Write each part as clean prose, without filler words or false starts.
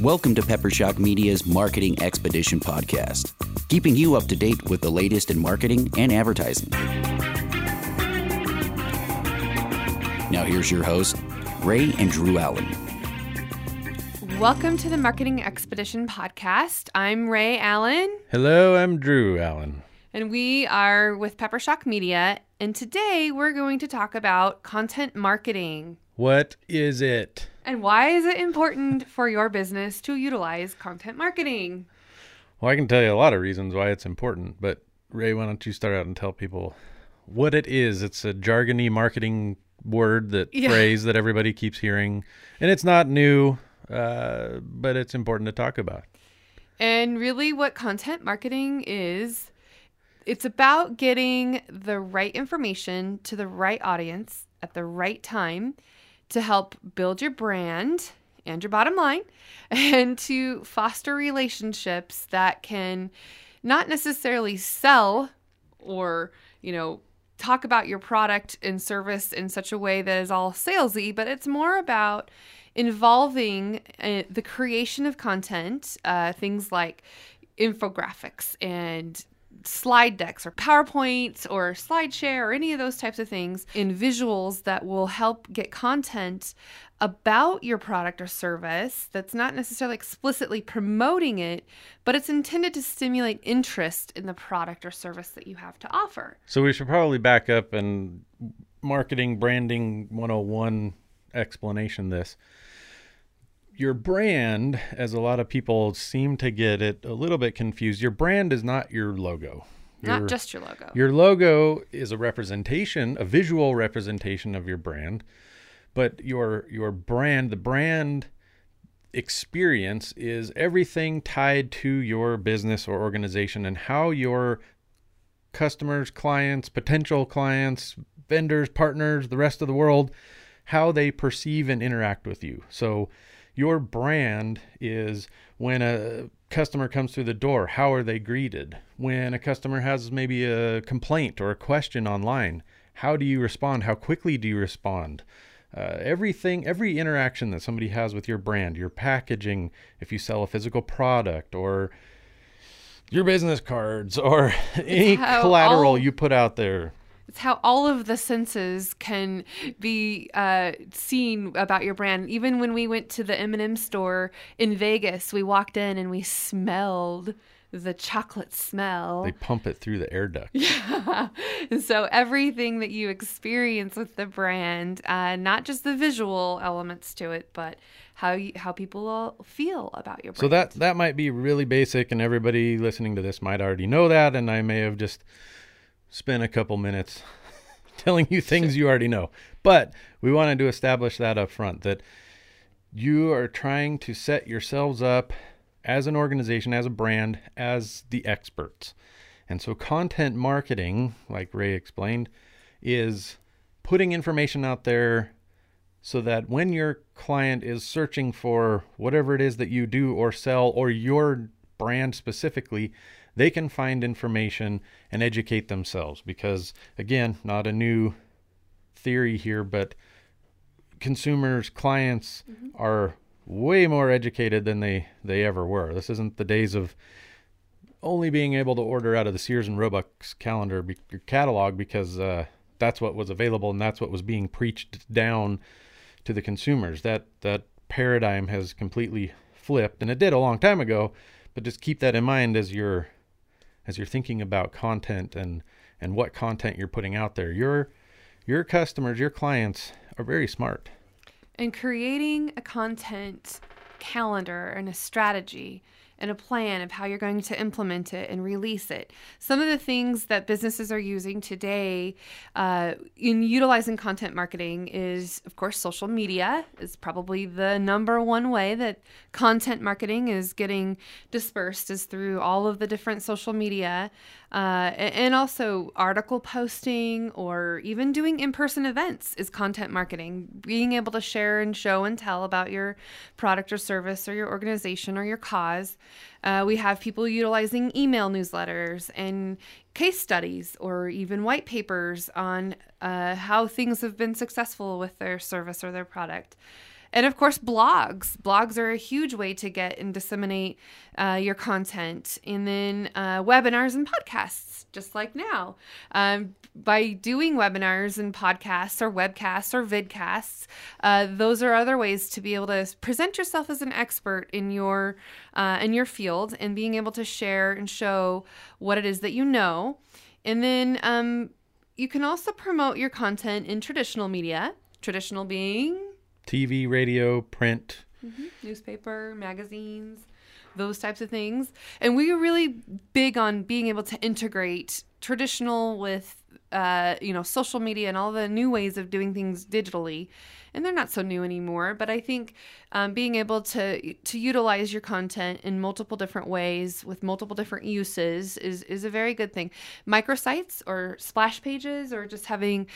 Welcome to PepperShock Media's Marketing Expedition podcast, keeping you up to date with the latest in marketing and advertising. Now here's your host, Ray and Drew Allen. Welcome to the Marketing Expedition podcast. I'm Ray Allen. Hello, I'm Drew Allen. And we are with PepperShock Media, and today we're going to talk about content marketing. What is it? And why is it important for your business to utilize content marketing? Well, I can tell you a lot of reasons why it's important, but Ray, why don't you start out and tell people what it is? It's a jargony marketing word, phrase that everybody keeps hearing, and it's not new, but it's important to talk about. And really what content marketing is, it's about getting the right information to the right audience at the right time to help build your brand and your bottom line, and to foster relationships that can not necessarily sell or, talk about your product and service in such a way that is all salesy, but it's more about involving the creation of content, things like infographics and slide decks or PowerPoints or SlideShare or any of those types of things in visuals that will help get content about your product or service that's not necessarily explicitly promoting it, but it's intended to stimulate interest in the product or service that you have to offer. So we should probably back up and marketing, branding 101 explanation this. Your brand, as a lot of people seem to get it a little bit confused, your brand is not your logo. Not just your logo. Your logo is a representation, a visual representation of your brand, but your brand, the brand experience is everything tied to your business or organization and how your customers, clients, potential clients, vendors, partners, the rest of the world, how they perceive and interact with you. So your brand is when a customer comes through the door, how are they greeted? When a customer has maybe a complaint or a question online, how do you respond? How quickly do you respond? Everything, every interaction that somebody has with your brand, your packaging, if you sell a physical product or your business cards or any collateral you put out there. It's how all of the senses can be seen about your brand. Even when we went to the M&M store in Vegas, we walked in and we smelled the chocolate smell. They pump it through the air duct. Yeah. And so everything that you experience with the brand, not just the visual elements to it, but how people feel about your brand. So that might be really basic, and everybody listening to this might already know that, and I may have just spend a couple minutes telling you things you already know. But we wanted to establish that up front, that you are trying to set yourselves up as an organization, as a brand, as the experts. And so content marketing, like Ray explained, is putting information out there so that when your client is searching for whatever it is that you do or sell or your brand specifically, they can find information and educate themselves because, again, not a new theory here, but consumers, clients are way more educated than they ever were. This isn't the days of only being able to order out of the Sears and Roebuck's catalog because that's what was available and that's what was being preached down to the consumers. That paradigm has completely flipped, and it did a long time ago, but just keep that in mind as you're thinking about content and what content you're putting out there. Your customers, your clients are very smart. And creating a content calendar and a strategy and a plan of how you're going to implement it and release it. Some of the things that businesses are using today in utilizing content marketing is, of course, social media is probably the number one way that content marketing is getting dispersed, is through all of the different social media, and also article posting or even doing in-person events is content marketing. Being able to share and show and tell about your product or service or your organization or your cause. We have people utilizing email newsletters and case studies or even white papers on how things have been successful with their service or their product. And of course, blogs. Blogs are a huge way to get and disseminate your content. And then webinars and podcasts, just like now. By doing webinars and podcasts or webcasts or vidcasts, those are other ways to be able to present yourself as an expert in your field and being able to share and show what it is that you know. And then you can also promote your content in traditional media, traditional being TV, radio, print, newspaper, magazines, those types of things. And we are really big on being able to integrate traditional with social media and all the new ways of doing things digitally. And they're not so new anymore, but I think being able to utilize your content in multiple different ways with multiple different uses is a very good thing. Microsites or splash pages, or just having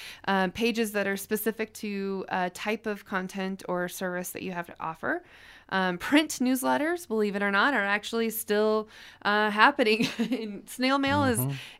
pages that are specific to a type of content or service that you have to offer. Print newsletters, believe it or not, are actually still happening. Snail mail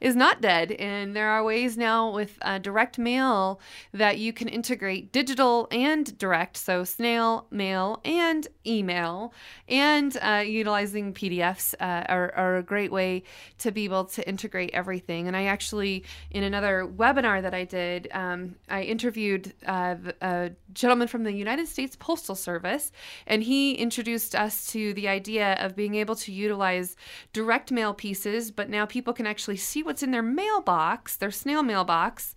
is not dead, and there are ways now with direct mail that you can integrate digital and direct, so snail mail and email, and utilizing PDFs are a great way to be able to integrate everything. And I actually, in another webinar that I did, I interviewed a gentleman from the United States Postal Service, and he introduced us to the idea of being able to utilize direct mail pieces, but now people can actually see what's in their mailbox, their snail mailbox,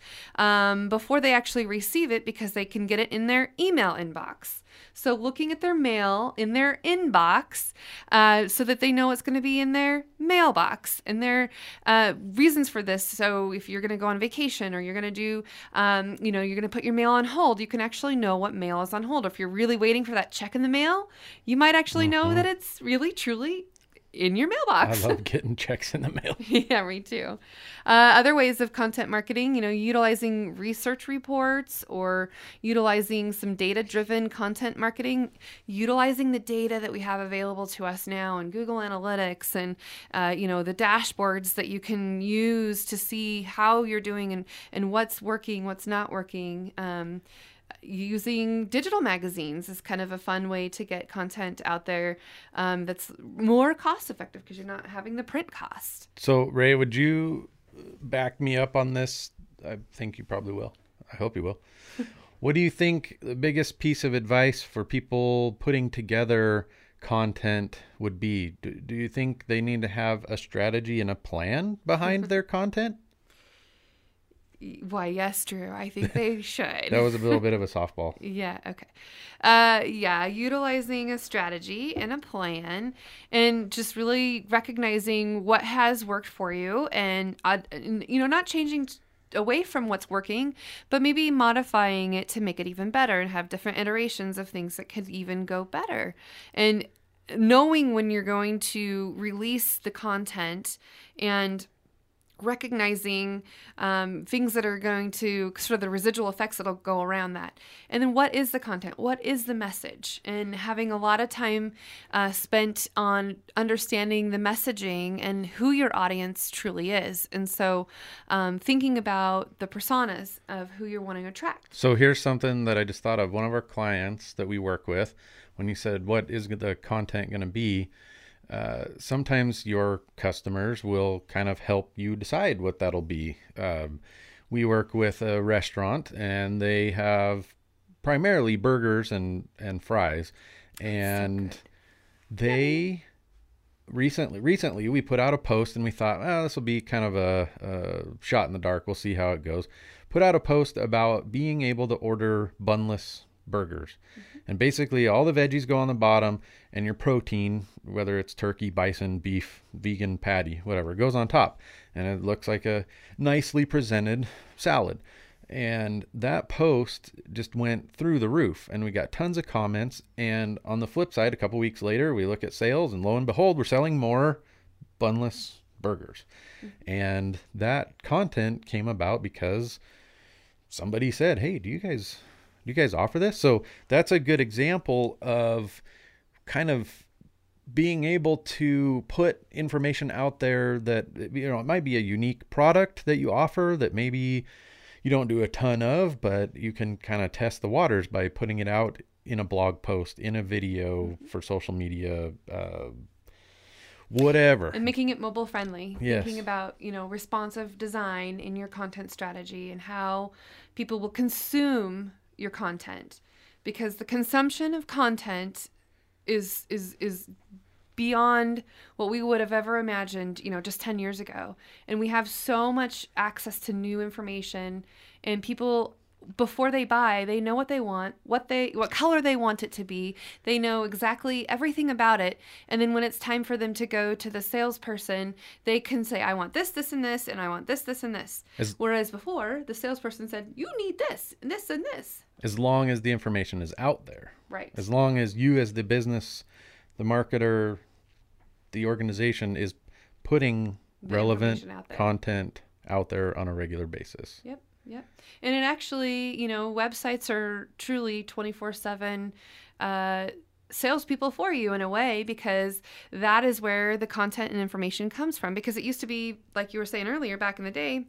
before they actually receive it, because they can get it in their email inbox. So looking at their mail in their inbox so that they know it's going to be in their mailbox. And there are reasons for this. So if you're going to go on vacation, or you're going to do, you're going to put your mail on hold, you can actually know what mail is on hold. If you're really waiting for that check in the mail, you might actually know that it's really, truly in your mailbox. I love getting checks in the mail. Yeah, me too. Other ways of content marketing, utilizing research reports, or utilizing some data-driven content marketing, utilizing the data that we have available to us now in Google Analytics and, the dashboards that you can use to see how you're doing and what's working, what's not working. Using digital magazines is kind of a fun way to get content out there that's more cost effective, because you're not having the print cost. So Ray, would you back me up on this? I think you probably will. I hope you will. What do you think the biggest piece of advice for people putting together content would be? Do you think they need to have a strategy and a plan behind their content? Why, yes, Drew, I think they should. That was a little bit of a softball. Yeah, okay. Utilizing a strategy and a plan, and just really recognizing what has worked for you, and not changing away from what's working, but maybe modifying it to make it even better and have different iterations of things that could even go better. And knowing when you're going to release the content, and recognizing things that are going to sort of the residual effects that'll go around that. And then what is the content? What is the message? And having a lot of time spent on understanding the messaging and who your audience truly is. And so thinking about the personas of who you're wanting to attract. So here's something that I just thought of. One of our clients that we work with, when you said, what is the content going to be? Sometimes your customers will kind of help you decide what that'll be. We work with a restaurant, and they have primarily burgers and fries. And so they recently we put out a post, and we thought, this will be kind of a shot in the dark. We'll see how it goes. Put out a post about being able to order bunless burgers. And basically all the veggies go on the bottom, and your protein, whether it's turkey, bison, beef, vegan patty, whatever, goes on top. And it looks like a nicely presented salad. And that post just went through the roof, and we got tons of comments. And on the flip side, a couple weeks later, we look at sales, and lo and behold, we're selling more bunless burgers. And that content came about because somebody said, hey, do you guys offer this? So that's a good example of kind of being able to put information out there that, it might be a unique product that you offer that maybe you don't do a ton of, but you can kind of test the waters by putting it out in a blog post, in a video for social media, whatever. And making it mobile friendly. Yes. Thinking about, you know, responsive design in your content strategy and how people will consume your content, because the consumption of content is beyond what we would have ever imagined, you know, just 10 years ago. And we have so much access to new information, and people, before they buy, they know what they want, what color they want it to be. They know exactly everything about it. And then when it's time for them to go to the salesperson, they can say, I want this, this, and I want this, this, and this. Whereas before, the salesperson said, you need this, and this, and this. As long as the information is out there. Right. As long as you, as the business, the marketer, the organization, is putting relevant content out there on a regular basis. Yep. Yeah. And it actually, you know, websites are truly 24/7 salespeople for you in a way, because that is where the content and information comes from. Because it used to be, like you were saying earlier, back in the day,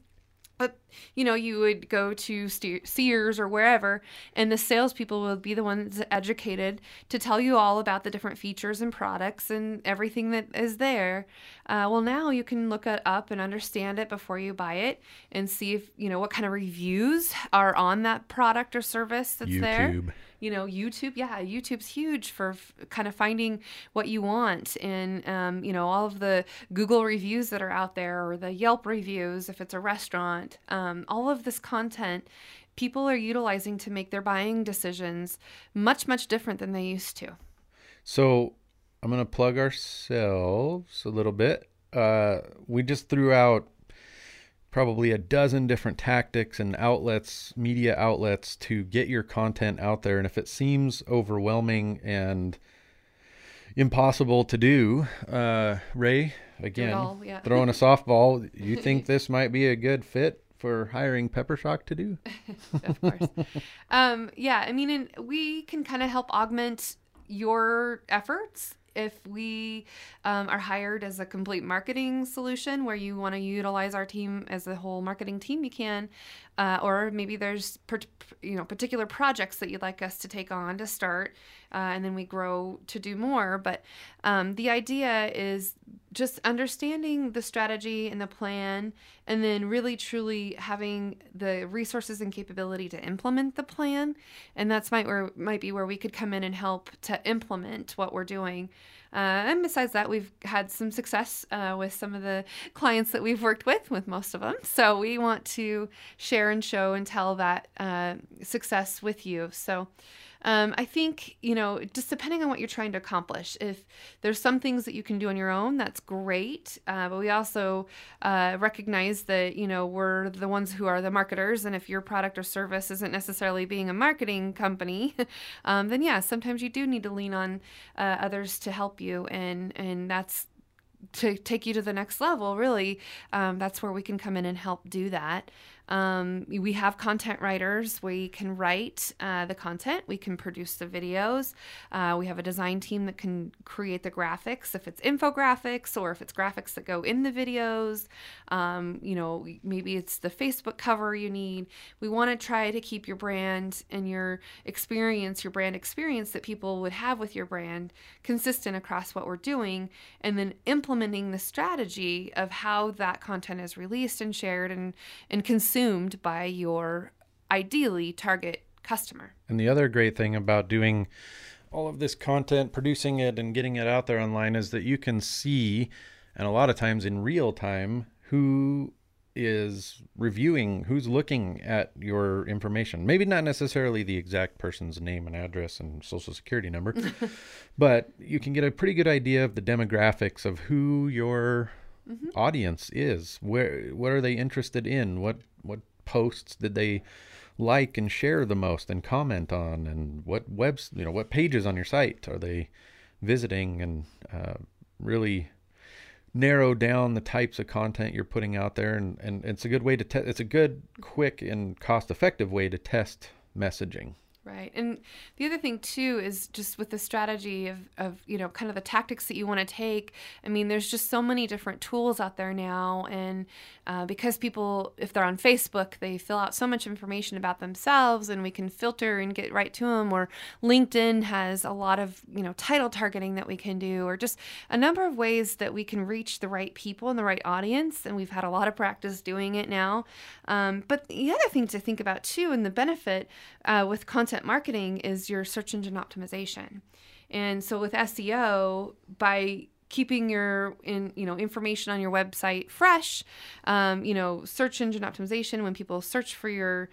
but, you know, you would go to Sears or wherever, and the salespeople would be the ones educated to tell you all about the different features and products and everything that is there. Well, now you can look it up and understand it before you buy it, and see if, you know, what kind of reviews are on that product or service that's there. YouTube. You know, YouTube. Yeah, YouTube's huge for kind of finding what you want, and you know, all of the Google reviews that are out there, or the Yelp reviews if it's a restaurant. All of this content, people are utilizing to make their buying decisions much, much different than they used to. So I'm gonna plug ourselves a little bit. We just threw out probably a dozen different tactics and outlets, media outlets, to get your content out there. And if it seems overwhelming and impossible to do, Ray, again, throwing a softball, you think this might be a good fit for hiring PepperShock to do? Of course. Yeah, I mean, and we can kind of help augment your efforts. If we are hired as a complete marketing solution where you want to utilize our team as a whole marketing team, you can. Or maybe there's particular projects that you'd like us to take on to start, and then we grow to do more. But the idea is just understanding the strategy and the plan, and then really truly having the resources and capability to implement the plan. And that's might be where we could come in and help to implement what we're doing. And besides that, we've had some success with some of the clients that we've worked with most of them. So we want to share and show and tell that success with you. So I think, you know, just depending on what you're trying to accomplish, if there's some things that you can do on your own, that's great. But we also recognize that, you know, we're the ones who are the marketers. And if your product or service isn't necessarily being a marketing company, then yeah, sometimes you do need to lean on others to help you. And that's to take you to the next level, really. That's where we can come in and help do that. We have content writers. We can write the content. We can produce the videos. We have a design team that can create the graphics, if it's infographics or if it's graphics that go in the videos. You know, maybe it's the Facebook cover you need. We want to try to keep your brand and your brand experience that people would have with your brand, consistent across what we're doing, and then implementing the strategy of how that content is released and shared and consumed by your ideally target customer. And the other great thing about doing all of this content, producing it and getting it out there online, is that you can see, and a lot of times in real time, who is reviewing, who's looking at your information. Maybe not necessarily the exact person's name and address and social security number, but you can get a pretty good idea of the demographics of who your audience is. What are they interested in? What posts did they like and share the most and comment on? And what pages on your site are they visiting? And really narrow down the types of content you're putting out there. And it's a good quick and cost effective way to test messaging. Right. And the other thing too is just with the strategy of you know, kind of the tactics that you want to take. I mean, there's just so many different tools out there now. And because people, if they're on Facebook, they fill out so much information about themselves, and we can filter and get right to them. Or LinkedIn has a lot of, you know, title targeting that we can do, or just a number of ways that we can reach the right people and the right audience. And we've had a lot of practice doing it now. But the other thing to think about too, and the benefit with content marketing, is your search engine optimization. And so with SEO, by keeping your information on your website fresh, search engine optimization, when people search for your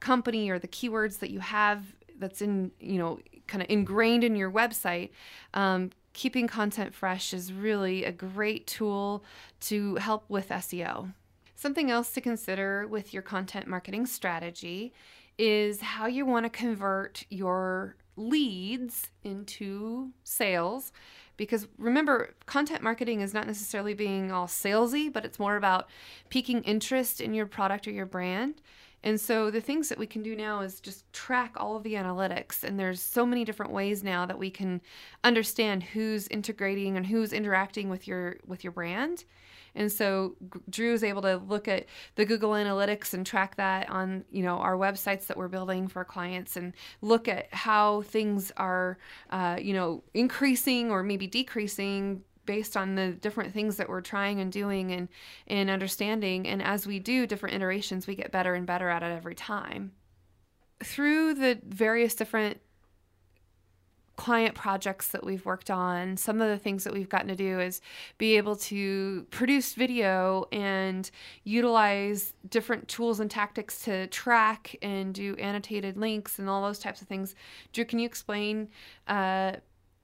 company or the keywords that you have that's in, kind of ingrained in your website, keeping content fresh is really a great tool to help with SEO. Something else to consider with your content marketing strategy is how you want to convert your leads into sales. Because remember, content marketing is not necessarily being all salesy, but it's more about piquing interest in your product or your brand. And so the things that we can do now is just track all of the analytics. And there's so many different ways now that we can understand who's integrating and who's interacting with your brand. And so Drew is able to look at the Google Analytics and track that on, our websites that we're building for clients, and look at how things are, increasing or maybe decreasing based on the different things that we're trying and doing and understanding. And as we do different iterations, we get better and better at it every time. Through the various different client projects that we've worked on, some of the things that we've gotten to do is be able to produce video and utilize different tools and tactics to track and do annotated links and all those types of things. Drew, can you explain an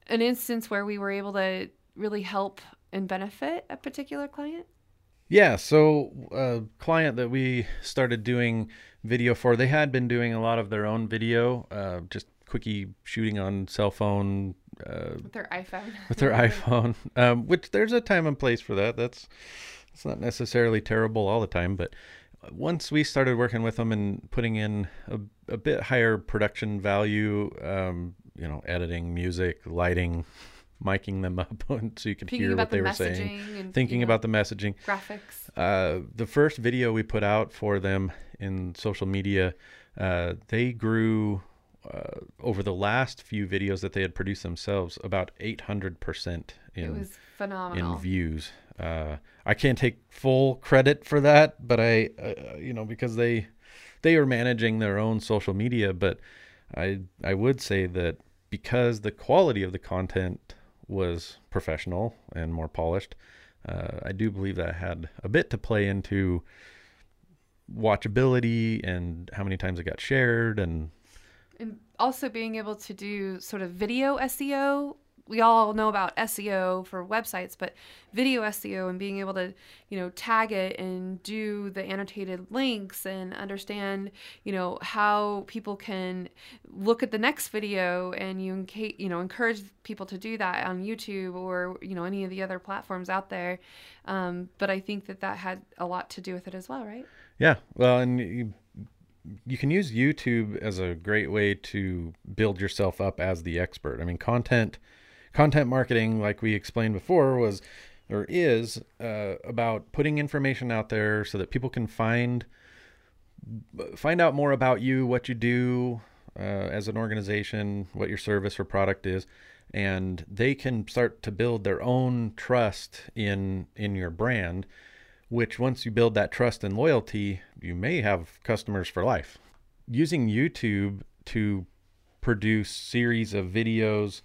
instance where we were able to really help and benefit a particular client? Yeah, so a client that we started doing video for, they had been doing a lot of their own video, just quickie shooting on cell phone. With their iPhone. With their iPhone, which there's a time and place for that. That's not necessarily terrible all the time, but once we started working with them and putting in a bit higher production value, editing, music, lighting, miking them up so you could hear what they were saying, and thinking about the messaging, graphics. The first video we put out for them in social media, they grew over the last few videos that they had produced themselves about 800% it was phenomenal in views. I can't take full credit for that, but I, because they are managing their own social media, but I would say that because the quality of the content was professional and more polished, I do believe that had a bit to play into watchability and how many times it got shared, and also being able to do sort of video SEO. We all know about SEO for websites, but video SEO and being able to, tag it and do the annotated links and understand, how people can look at the next video, and you encourage people to do that on YouTube or, any of the other platforms out there. But I think that had a lot to do with it as well, right? Yeah. Well, and you can use YouTube as a great way to build yourself up as the expert. I mean, Content marketing, like we explained before, is about putting information out there so that people can find out more about you, what you do as an organization, what your service or product is, and they can start to build their own trust in your brand, which once you build that trust and loyalty, you may have customers for life. Using YouTube to produce series of videos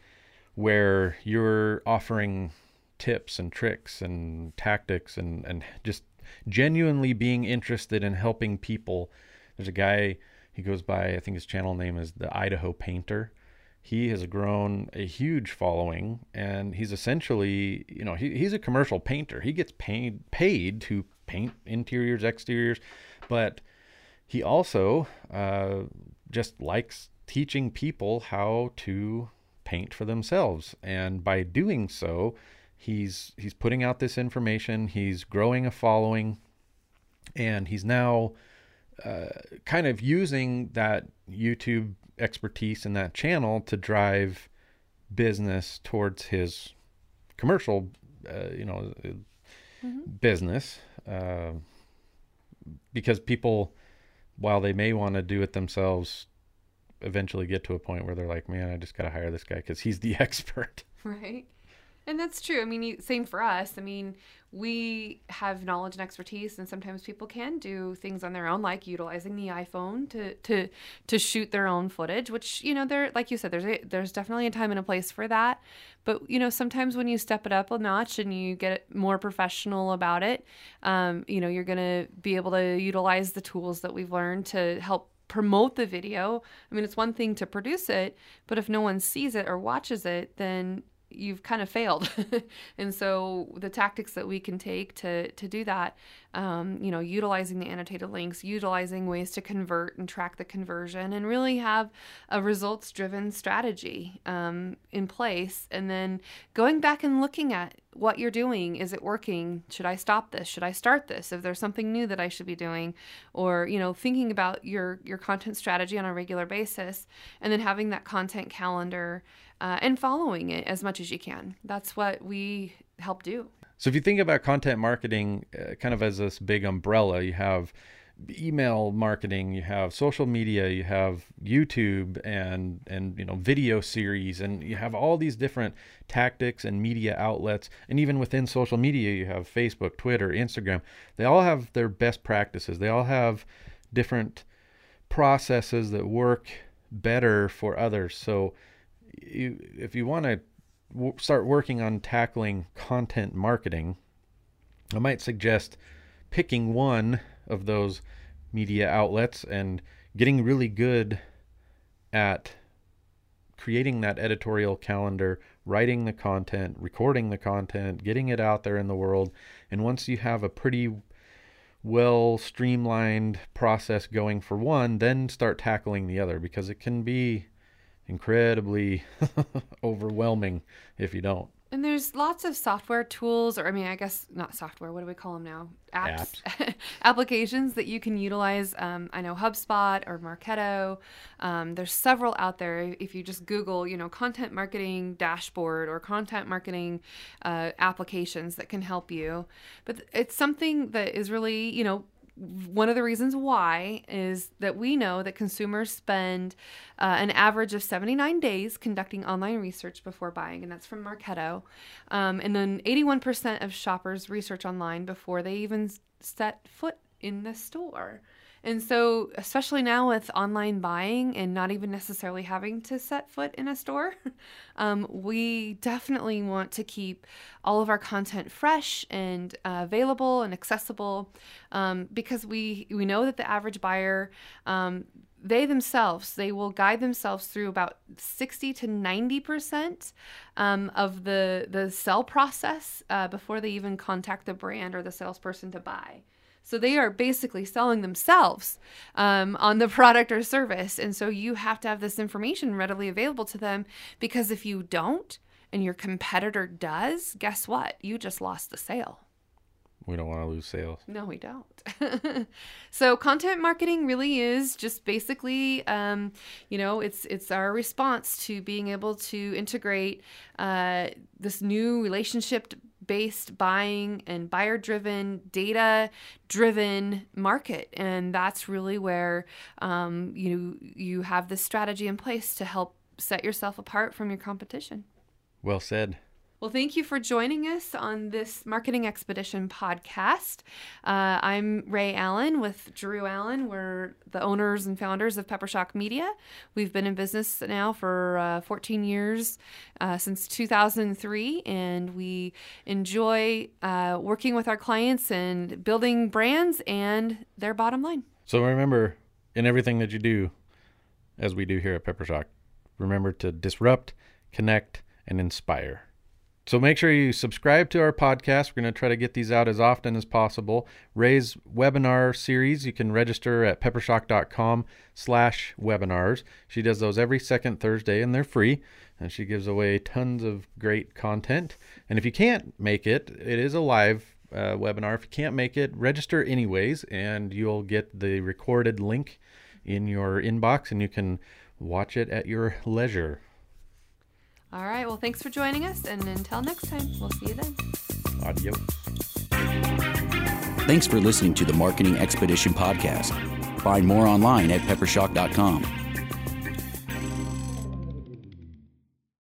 where you're offering tips and tricks and tactics and just genuinely being interested in helping people. There's a guy, he goes by, I think his channel name is The Idaho Painter. He has grown a huge following, and he's essentially, he's a commercial painter. He gets paid to paint interiors, exteriors, but he also just likes teaching people how to paint for themselves. And by doing so, he's putting out this information, he's growing a following, and he's now kind of using that YouTube expertise and that channel to drive business towards his commercial, business, because people, while they may want to do it themselves, eventually get to a point where they're like, man, I just got to hire this guy because he's the expert. Right. And that's true. I mean, same for us. I mean, we have knowledge and expertise, and sometimes people can do things on their own, like utilizing the iPhone to shoot their own footage, which, there, like you said, there's definitely a time and a place for that. But, sometimes when you step it up a notch and you get more professional about it, you're going to be able to utilize the tools that we've learned to help promote the video. I mean, it's one thing to produce it, but if no one sees it or watches it, then you've kind of failed. And so the tactics that we can take to do that, utilizing the annotated links, utilizing ways to convert and track the conversion, and really have a results-driven strategy in place. And then going back and looking at what you're doing. Is it working? Should I stop this? Should I start this? If there's something new that I should be doing, or, thinking about your content strategy on a regular basis, and then having that content calendar and following it as much as you can. That's what we help do. So if you think about content marketing kind of as this big umbrella, you have email marketing, you have social media, you have YouTube and video series, and you have all these different tactics and media outlets. And even within social media, you have Facebook, Twitter, Instagram. They all have their best practices. They all have different processes that work better for others. So if you want to start working on tackling content marketing, I might suggest picking one of those media outlets and getting really good at creating that editorial calendar, writing the content, recording the content, getting it out there in the world. And once you have a pretty well streamlined process going for one, then start tackling the other, because it can be incredibly overwhelming if you don't. And there's lots of software tools, or I guess not software, what do we call them now? Apps. Applications that you can utilize. I know HubSpot or Marketo. There's several out there. If you just Google, content marketing dashboard or content marketing applications that can help you. But it's something that is really, one of the reasons why is that we know that consumers spend an average of 79 days conducting online research before buying, and that's from Marketo. And then 81% of shoppers research online before they even set foot in the store. And so, especially now with online buying and not even necessarily having to set foot in a store, we definitely want to keep all of our content fresh and available and accessible, because we know that the average buyer, they will guide themselves through about 60 to 90% of the sell process before they even contact the brand or the salesperson to buy. So they are basically selling themselves on the product or service. And so you have to have this information readily available to them, because if you don't and your competitor does, guess what? You just lost the sale. We don't want to lose sales. No, we don't. So content marketing really is just basically, it's our response to being able to integrate this new relationship-based buying and buyer-driven, data-driven market. And that's really where you have this strategy in place to help set yourself apart from your competition. Well said. Well, thank you for joining us on this Marketing Expedition podcast. I'm Ray Allen with Drew Allen. We're the owners and founders of PepperShock Media. We've been in business now for 14 years, since 2003, and we enjoy working with our clients and building brands and their bottom line. So remember, in everything that you do, as we do here at PepperShock, remember to disrupt, connect, and inspire. So make sure you subscribe to our podcast. We're going to try to get these out as often as possible. Ray's webinar series, you can register at peppershock.com/webinars. She does those every second Thursday, and they're free. And she gives away tons of great content. And if you can't make it, it is a live webinar. If you can't make it, register anyways, and you'll get the recorded link in your inbox, and you can watch it at your leisure. All right. Well, thanks for joining us, and until next time, we'll see you then. Adios. Thanks for listening to the Marketing Expedition Podcast. Find more online at peppershock.com.